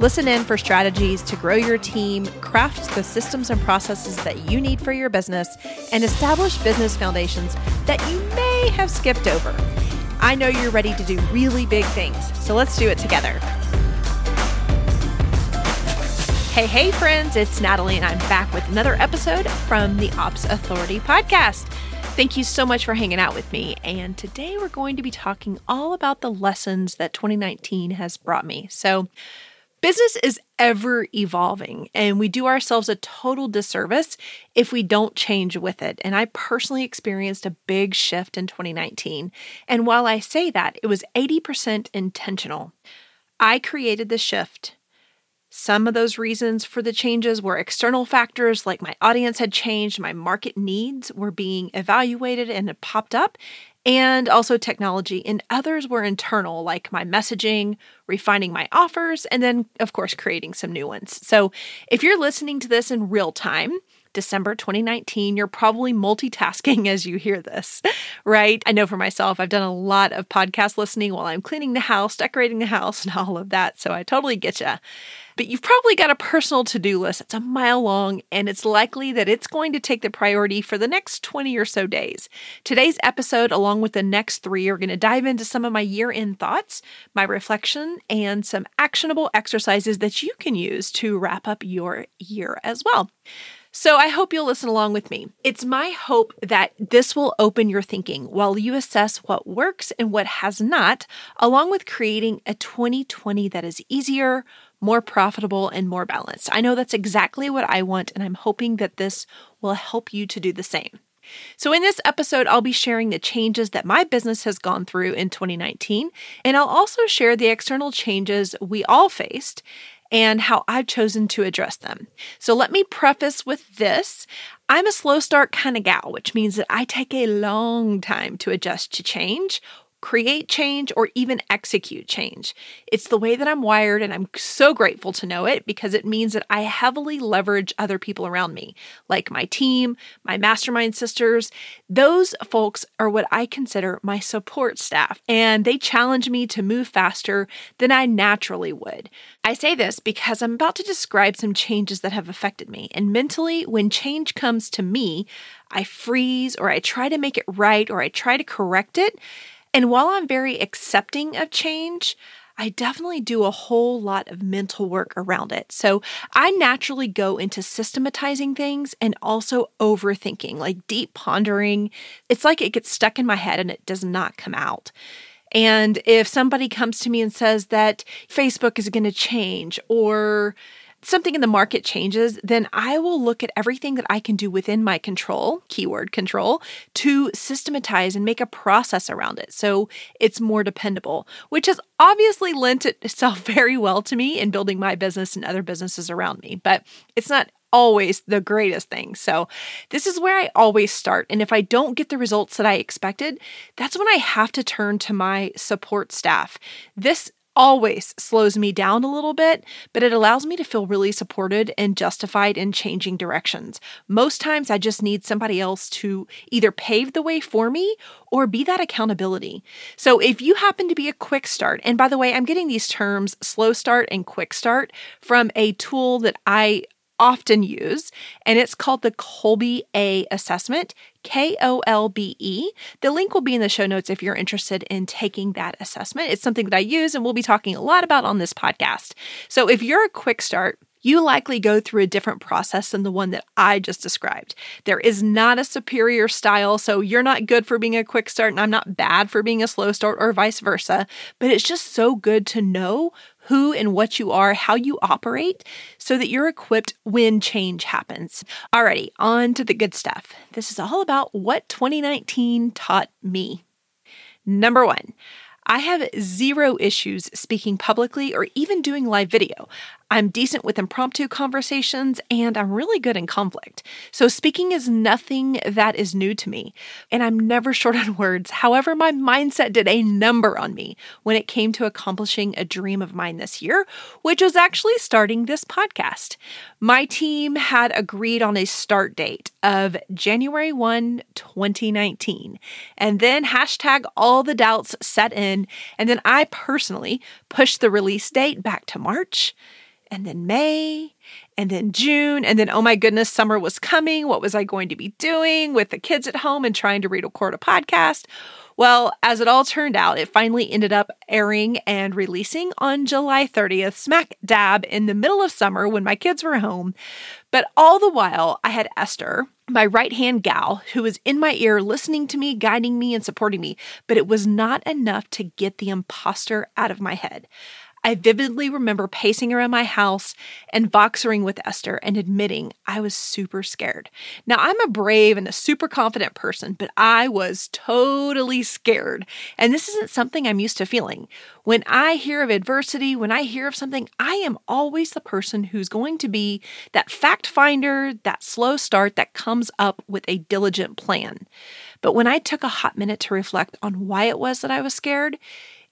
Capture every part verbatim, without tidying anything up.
Listen in for strategies to grow your team, craft the systems and processes that you need for your business, and establish business foundations that you may have skipped over. I know you're ready to do really big things, so let's do it together. Hey, hey, friends, it's Natalie, and I'm back with another episode from the Ops Authority Podcast. Thank you so much for hanging out with me. And today we're going to be talking all about the lessons that twenty nineteen has brought me. So business is ever evolving, and we do ourselves a total disservice if we don't change with it. And I personally experienced a big shift in twenty nineteen. And while I say that, it was eighty percent intentional. I created the shift. Some of those reasons for the changes were external factors, like my audience had changed, my market needs were being evaluated and it popped up, and also technology. And others were internal, like my messaging, refining my offers, and then, of course, creating some new ones. So if you're listening to this in real time, December twenty nineteen, you're probably multitasking as you hear this, right? I know for myself, I've done a lot of podcast listening while I'm cleaning the house, decorating the house, and all of that. So I totally get you. But you've probably got a personal to-do list. It's a mile long, and it's likely that it's going to take the priority for the next twenty or so days. Today's episode, along with the next three, are going to dive into some of my year-end thoughts, my reflection, and some actionable exercises that you can use to wrap up your year as well. So I hope you'll listen along with me. It's my hope that this will open your thinking while you assess what works and what has not, along with creating a twenty twenty that is easier, more profitable, and more balanced. I know that's exactly what I want, and I'm hoping that this will help you to do the same. So in this episode, I'll be sharing the changes that my business has gone through in twenty nineteen, and I'll also share the external changes we all faced and how I've chosen to address them. So let me preface with this. I'm a slow start kind of gal, which means that I take a long time to adjust to change, create change, or even execute change. It's the way that I'm wired, and I'm so grateful to know it because it means that I heavily leverage other people around me, like my team, my mastermind sisters. Those folks are what I consider my support staff, and they challenge me to move faster than I naturally would. I say this because I'm about to describe some changes that have affected me, and mentally, when change comes to me, I freeze, or I try to make it right, or I try to correct it. And while I'm very accepting of change, I definitely do a whole lot of mental work around it. So I naturally go into systematizing things and also overthinking, like deep pondering. It's like it gets stuck in my head and it does not come out. And if somebody comes to me and says that Facebook is going to change or something in the market changes, then I will look at everything that I can do within my control, keyword control, to systematize and make a process around it so it's more dependable, which has obviously lent itself very well to me in building my business and other businesses around me, but it's not always the greatest thing. So this is where I always start. And if I don't get the results that I expected, that's when I have to turn to my support staff. This always slows me down a little bit, but it allows me to feel really supported and justified in changing directions. Most times I just need somebody else to either pave the way for me or be that accountability. So if you happen to be a quick start, and by the way, I'm getting these terms slow start and quick start from a tool that I often use, and it's called the Kolbe A assessment, K O L B E. The link will be in the show notes if you're interested in taking that assessment. It's something that I use and we'll be talking a lot about on this podcast. So if you're a quick start, you likely go through a different process than the one that I just described. There is not a superior style, so you're not good for being a quick start and I'm not bad for being a slow start or vice versa, but it's just so good to know who and what you are, how you operate, so that you're equipped when change happens. Alrighty, on to the good stuff. This is all about what twenty nineteen taught me. Number one, I have zero issues speaking publicly or even doing live video. I'm decent with impromptu conversations, and I'm really good in conflict. So speaking is nothing that is new to me, and I'm never short on words. However, my mindset did a number on me when it came to accomplishing a dream of mine this year, which was actually starting this podcast. My team had agreed on a start date of January first, twenty nineteen, and then hashtag all the doubts set in, and then I personally pushed the release date back to March, and then May, and then June, and then, oh my goodness, summer was coming. What was I going to be doing with the kids at home and trying to record a podcast? Well, as it all turned out, it finally ended up airing and releasing on July thirtieth, smack dab in the middle of summer when my kids were home. But all the while, I had Esther, my right-hand gal, who was in my ear listening to me, guiding me, and supporting me. But it was not enough to get the imposter out of my head. I vividly remember pacing around my house and boxering with Esther and admitting I was super scared. Now, I'm a brave and a super confident person, but I was totally scared. And this isn't something I'm used to feeling. When I hear of adversity, when I hear of something, I am always the person who's going to be that fact finder, that slow start that comes up with a diligent plan. But when I took a hot minute to reflect on why it was that I was scared,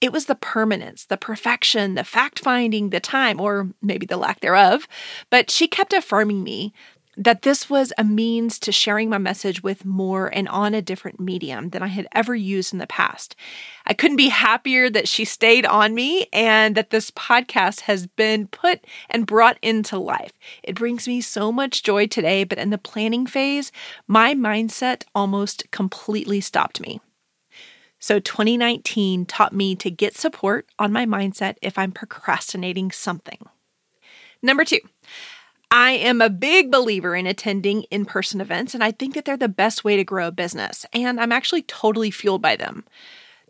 it was the permanence, the perfection, the fact-finding, the time, or maybe the lack thereof. But she kept affirming me that this was a means to sharing my message with more and on a different medium than I had ever used in the past. I couldn't be happier that she stayed on me and that this podcast has been put and brought into life. It brings me so much joy today, but in the planning phase, my mindset almost completely stopped me. So twenty nineteen taught me to get support on my mindset if I'm procrastinating something. Number two, I am a big believer in attending in-person events, and I think that they're the best way to grow a business, and I'm actually totally fueled by them.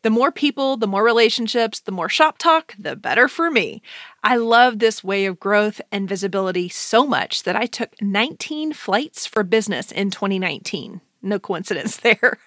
The more people, the more relationships, the more shop talk, the better for me. I love this way of growth and visibility so much that I took nineteen flights for business in twenty nineteen. No coincidence there.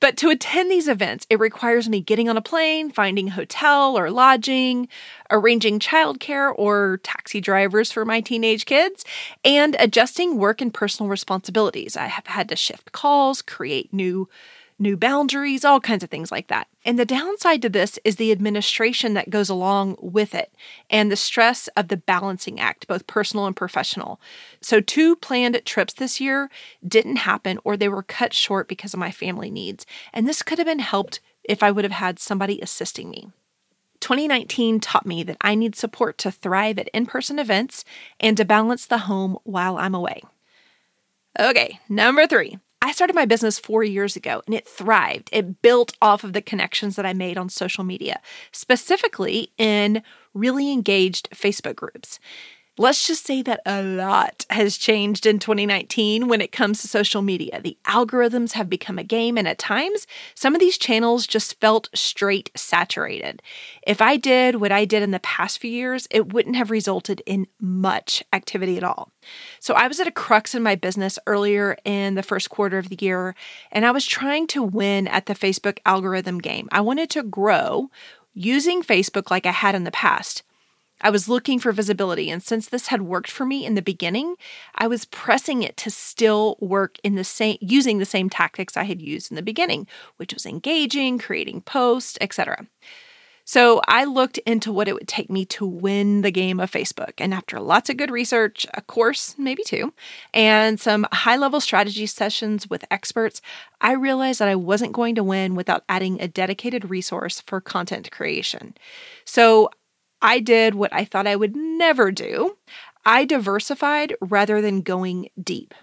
But to attend these events, it requires me getting on a plane, finding hotel or lodging, arranging childcare or taxi drivers for my teenage kids, and adjusting work and personal responsibilities. I have had to shift calls, create new new boundaries, all kinds of things like that. And the downside to this is the administration that goes along with it and the stress of the balancing act, both personal and professional. So two planned trips this year didn't happen, or they were cut short because of my family needs. And this could have been helped if I would have had somebody assisting me. twenty nineteen taught me that I need support to thrive at in-person events and to balance the home while I'm away. Okay, number three. I started my business four years ago, and it thrived. It built off of the connections that I made on social media, specifically in really engaged Facebook groups. Let's just say that a lot has changed in twenty nineteen when it comes to social media. The algorithms have become a game, and at times, some of these channels just felt straight saturated. If I did what I did in the past few years, it wouldn't have resulted in much activity at all. So I was at a crux in my business earlier in the first quarter of the year, and I was trying to win at the Facebook algorithm game. I wanted to grow using Facebook like I had in the past. I was looking for visibility, and since this had worked for me in the beginning, I was pressing it to still work in the same using the same tactics I had used in the beginning, which was engaging, creating posts, et cetera. So I looked into what it would take me to win the game of Facebook. And after lots of good research, a course, maybe two, and some high-level strategy sessions with experts, I realized that I wasn't going to win without adding a dedicated resource for content creation. So I did what I thought I would never do. I diversified rather than going deep.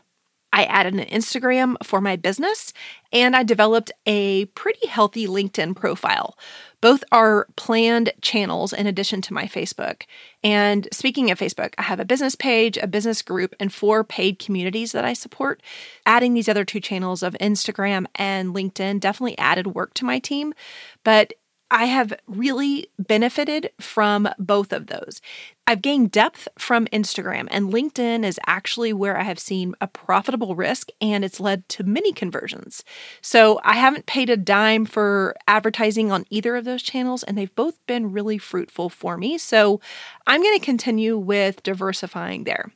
I added an Instagram for my business, and I developed a pretty healthy LinkedIn profile. Both are planned channels in addition to my Facebook. And speaking of Facebook, I have a business page, a business group, and four paid communities that I support. Adding these other two channels of Instagram and LinkedIn definitely added work to my team, but I have really benefited from both of those. I've gained depth from Instagram, and LinkedIn is actually where I have seen a profitable risk, and it's led to many conversions. So I haven't paid a dime for advertising on either of those channels, and they've both been really fruitful for me. So I'm going to continue with diversifying there.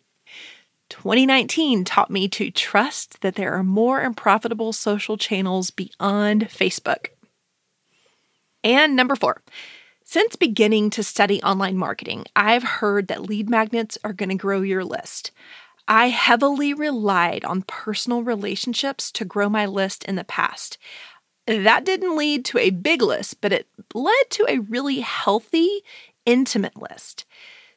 twenty nineteen taught me to trust that there are more and profitable social channels beyond Facebook. And number four, since beginning to study online marketing, I've heard that lead magnets are going to grow your list. I heavily relied on personal relationships to grow my list in the past. That didn't lead to a big list, but it led to a really healthy, intimate list.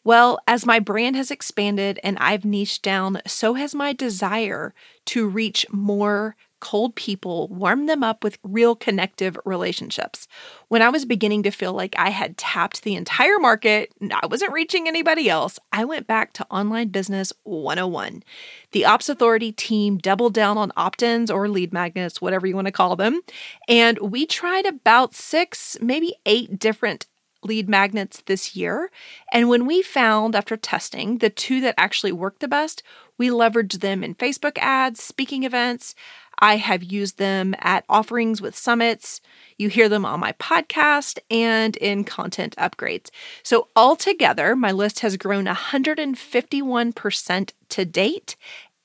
Well, as my brand has expanded and I've niched down, so has my desire to reach more cold people, warm them up with real connective relationships. When I was beginning to feel like I had tapped the entire market and I wasn't reaching anybody else, I went back to Online Business one oh one. The Ops Authority team doubled down on opt-ins or lead magnets, whatever you want to call them, and we tried about six, maybe eight different lead magnets this year. And when we found, after testing, the two that actually worked the best, we leveraged them in Facebook ads, speaking events. I have used them at offerings with summits. You hear them on my podcast and in content upgrades. So altogether, my list has grown one hundred fifty-one percent to date.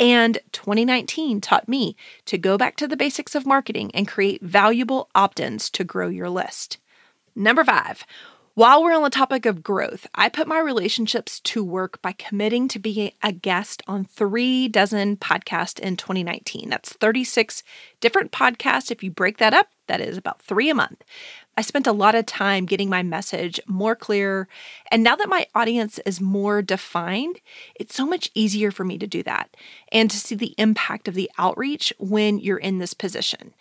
And twenty nineteen taught me to go back to the basics of marketing and create valuable opt-ins to grow your list. Number five. While we're on the topic of growth, I put my relationships to work by committing to being a guest on three dozen podcasts in twenty nineteen. That's thirty-six different podcasts. If you break that up, that is about three a month. I spent a lot of time getting my message more clear. And now that my audience is more defined, it's so much easier for me to do that and to see the impact of the outreach when you're in this position.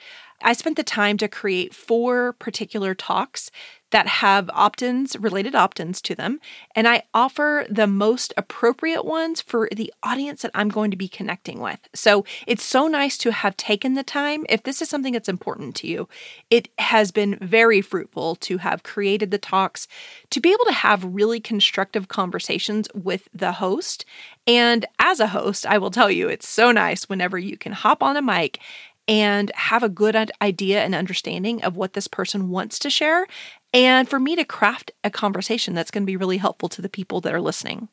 I spent the time to create four particular talks that have opt-ins, related opt-ins to them, and I offer the most appropriate ones for the audience that I'm going to be connecting with. So it's so nice to have taken the time. If this is something that's important to you, it has been very fruitful to have created the talks, to be able to have really constructive conversations with the host. And as a host, I will tell you, it's so nice whenever you can hop on a mic and have a good idea and understanding of what this person wants to share, and for me to craft a conversation that's going to be really helpful to the people that are listening.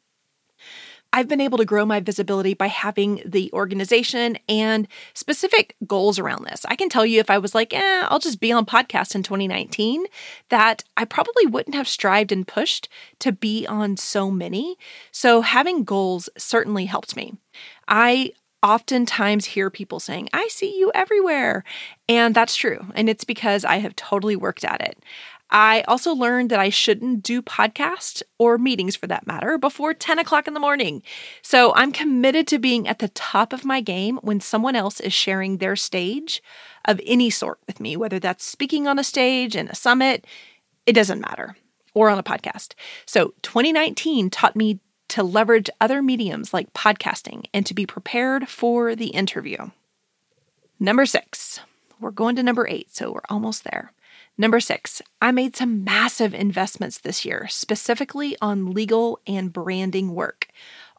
I've been able to grow my visibility by having the organization and specific goals around this. I can tell you if I was like, eh, I'll just be on podcasts in twenty nineteen, that I probably wouldn't have strived and pushed to be on so many. So having goals certainly helped me. I oftentimes hear people saying, I see you everywhere. And that's true. And it's because I have totally worked at it. I also learned that I shouldn't do podcasts or meetings for that matter before ten o'clock in the morning. So I'm committed to being at the top of my game when someone else is sharing their stage of any sort with me, whether that's speaking on a stage, in a summit, it doesn't matter, or on a podcast. So twenty nineteen taught me to leverage other mediums like podcasting and to be prepared for the interview. Number six, we're going to number eight, so we're almost there. Number six, I made some massive investments this year, specifically on legal and branding work.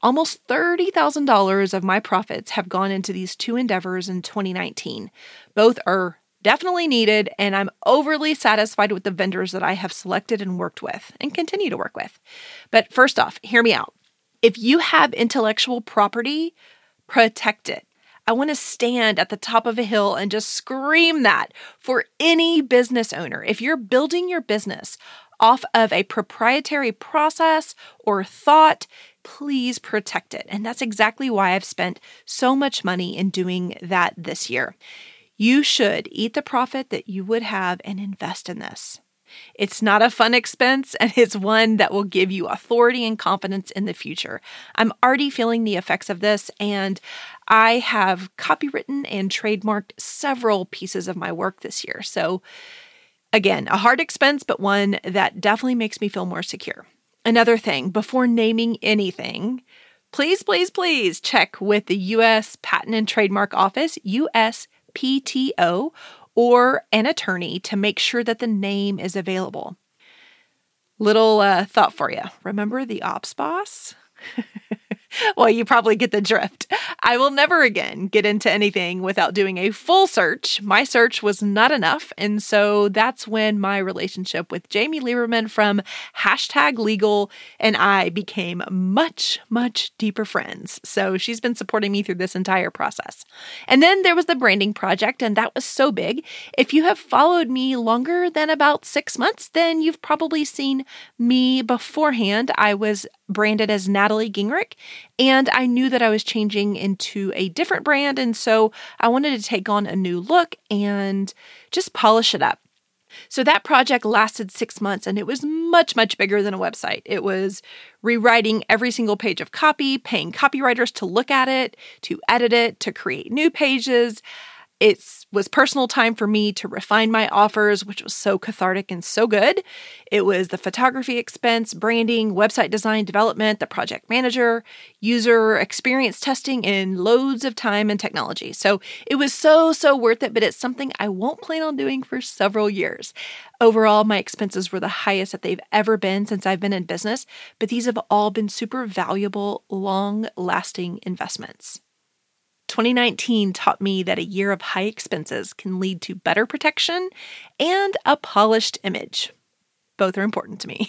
Almost thirty thousand dollars of my profits have gone into these two endeavors in twenty nineteen. Both are definitely needed, and I'm overly satisfied with the vendors that I have selected and worked with and continue to work with. But first off, hear me out. If you have intellectual property, protect it. I want to stand at the top of a hill and just scream that for any business owner. If you're building your business off of a proprietary process or thought, please protect it. And that's exactly why I've spent so much money in doing that this year. You should eat the profit that you would have and invest in this. It's not a fun expense, and it's one that will give you authority and confidence in the future. I'm already feeling the effects of this, and I have copywritten and trademarked several pieces of my work this year. So again, a hard expense, but one that definitely makes me feel more secure. Another thing, before naming anything, please, please, please check with the U S Patent and Trademark Office, U S P T O, or an attorney to make sure that the name is available. Little uh, thought for you. Remember the ops boss? Well, you probably get the drift. I will never again get into anything without doing a full search. My search was not enough. And so that's when my relationship with Jamie Lieberman from Hashtag Legal and I became much, much deeper friends. So she's been supporting me through this entire process. And then there was the branding project, and that was so big. If you have followed me longer than about six months, then you've probably seen me beforehand. I was branded as Natalie Gingrich, and I knew that I was changing into a different brand, and so I wanted to take on a new look and just polish it up. So that project lasted six months, and it was much, much bigger than a website. It was rewriting every single page of copy, paying copywriters to look at it, to edit it, to create new pages. It was personal time for me to refine my offers, which was so cathartic and so good. It was the photography expense, branding, website design, development, the project manager, user experience testing, and loads of time and technology. So it was so, so worth it, but it's something I won't plan on doing for several years. Overall, my expenses were the highest that they've ever been since I've been in business, but these have all been super valuable, long-lasting investments. twenty nineteen taught me that a year of high expenses can lead to better protection and a polished image. Both are important to me.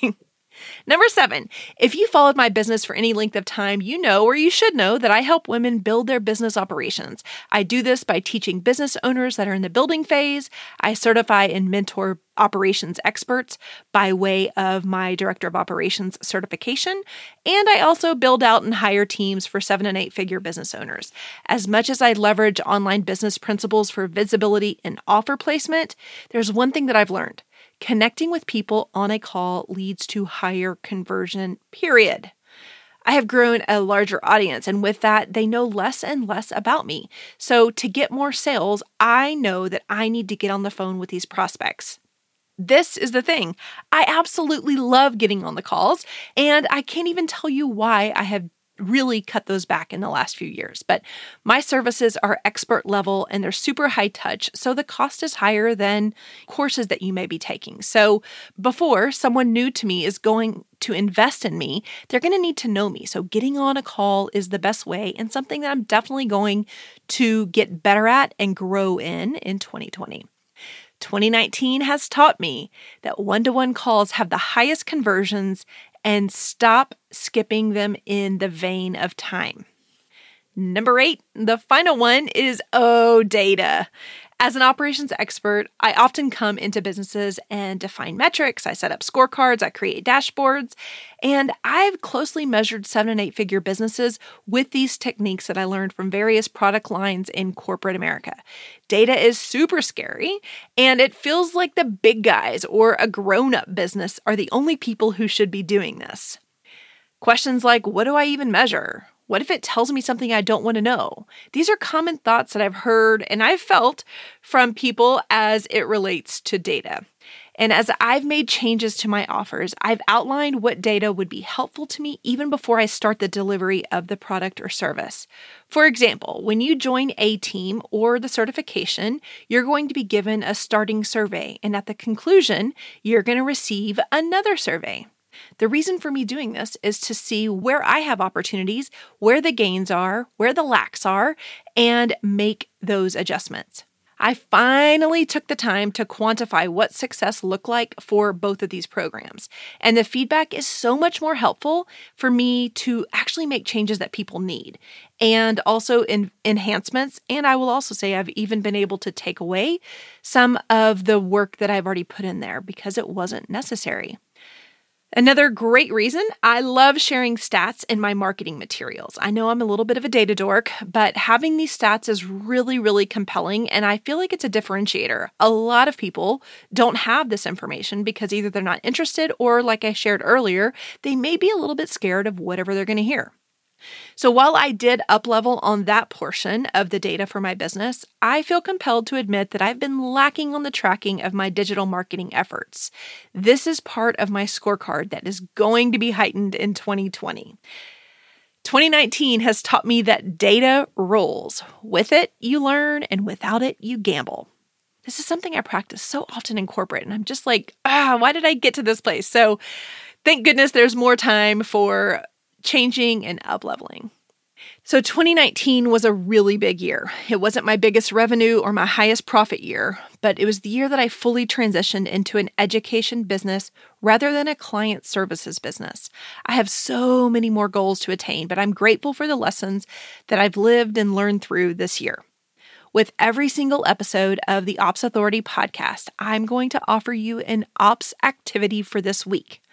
Number seven, if you followed my business for any length of time, you know, or you should know, that I help women build their business operations. I do this by teaching business owners that are in the building phase. I certify and mentor operations experts by way of my Director of Operations certification. And I also build out and hire teams for seven and eight figure business owners. As much as I leverage online business principles for visibility and offer placement, there's one thing that I've learned. Connecting with people on a call leads to higher conversion, period. I have grown a larger audience, and with that, they know less and less about me. So to get more sales, I know that I need to get on the phone with these prospects. This is the thing. I absolutely love getting on the calls, and I can't even tell you why I have really cut those back in the last few years. But my services are expert level and they're super high touch. So the cost is higher than courses that you may be taking. So before someone new to me is going to invest in me, they're going to need to know me. So getting on a call is the best way and something that I'm definitely going to get better at and grow in in twenty twenty. twenty nineteen has taught me that one-to-one calls have the highest conversions, and stop skipping them in the vein of time. Number eight, the final one is, oh, data. As an operations expert, I often come into businesses and define metrics. I set up scorecards, I create dashboards, and I've closely measured seven and eight figure businesses with these techniques that I learned from various product lines in corporate America. Data is super scary, and it feels like the big guys or a grown-up business are the only people who should be doing this. Questions like, what do I even measure? What if it tells me something I don't want to know? These are common thoughts that I've heard and I've felt from people as it relates to data. And as I've made changes to my offers, I've outlined what data would be helpful to me even before I start the delivery of the product or service. For example, when you join a team or the certification, you're going to be given a starting survey. And at the conclusion, you're going to receive another survey. The reason for me doing this is to see where I have opportunities, where the gains are, where the lacks are, and make those adjustments. I finally took the time to quantify what success looked like for both of these programs. And the feedback is so much more helpful for me to actually make changes that people need and also in enhancements. And I will also say I've even been able to take away some of the work that I've already put in there because it wasn't necessary. Another great reason, I love sharing stats in my marketing materials. I know I'm a little bit of a data dork, but having these stats is really, really compelling, and I feel like it's a differentiator. A lot of people don't have this information because either they're not interested or, like I shared earlier, they may be a little bit scared of whatever they're going to hear. So while I did up-level on that portion of the data for my business, I feel compelled to admit that I've been lacking on the tracking of my digital marketing efforts. This is part of my scorecard that is going to be heightened in twenty twenty. twenty nineteen has taught me that data rules. With it, you learn, and without it, you gamble. This is something I practice so often in corporate, and I'm just like, ah, why did I get to this place? So thank goodness there's more time for changing and up-leveling. So twenty nineteen was a really big year. It wasn't my biggest revenue or my highest profit year, but it was the year that I fully transitioned into an education business rather than a client services business. I have so many more goals to attain, but I'm grateful for the lessons that I've lived and learned through this year. With every single episode of the Ops Authority podcast, I'm going to offer you an ops activity for this week.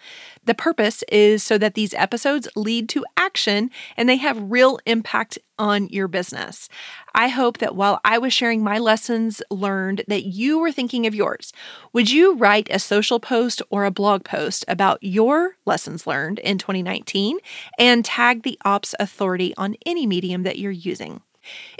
The purpose is so that these episodes lead to action and they have real impact on your business. I hope that while I was sharing my lessons learned, that you were thinking of yours. Would you write a social post or a blog post about your lessons learned in twenty nineteen and tag the Ops Authority on any medium that you're using?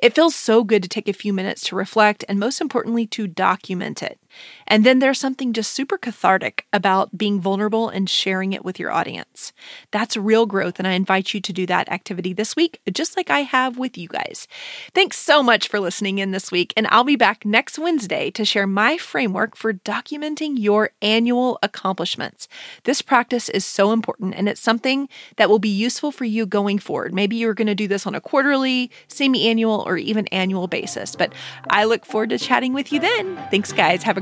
It feels so good to take a few minutes to reflect and, most importantly, to document it. And then there's something just super cathartic about being vulnerable and sharing it with your audience. That's real growth, and I invite you to do that activity this week, just like I have with you guys. Thanks so much for listening in this week, and I'll be back next Wednesday to share my framework for documenting your annual accomplishments. This practice is so important, and it's something that will be useful for you going forward. Maybe you're going to do this on a quarterly, semi-annual, or even annual basis, but I look forward to chatting with you then. Thanks, guys. Have a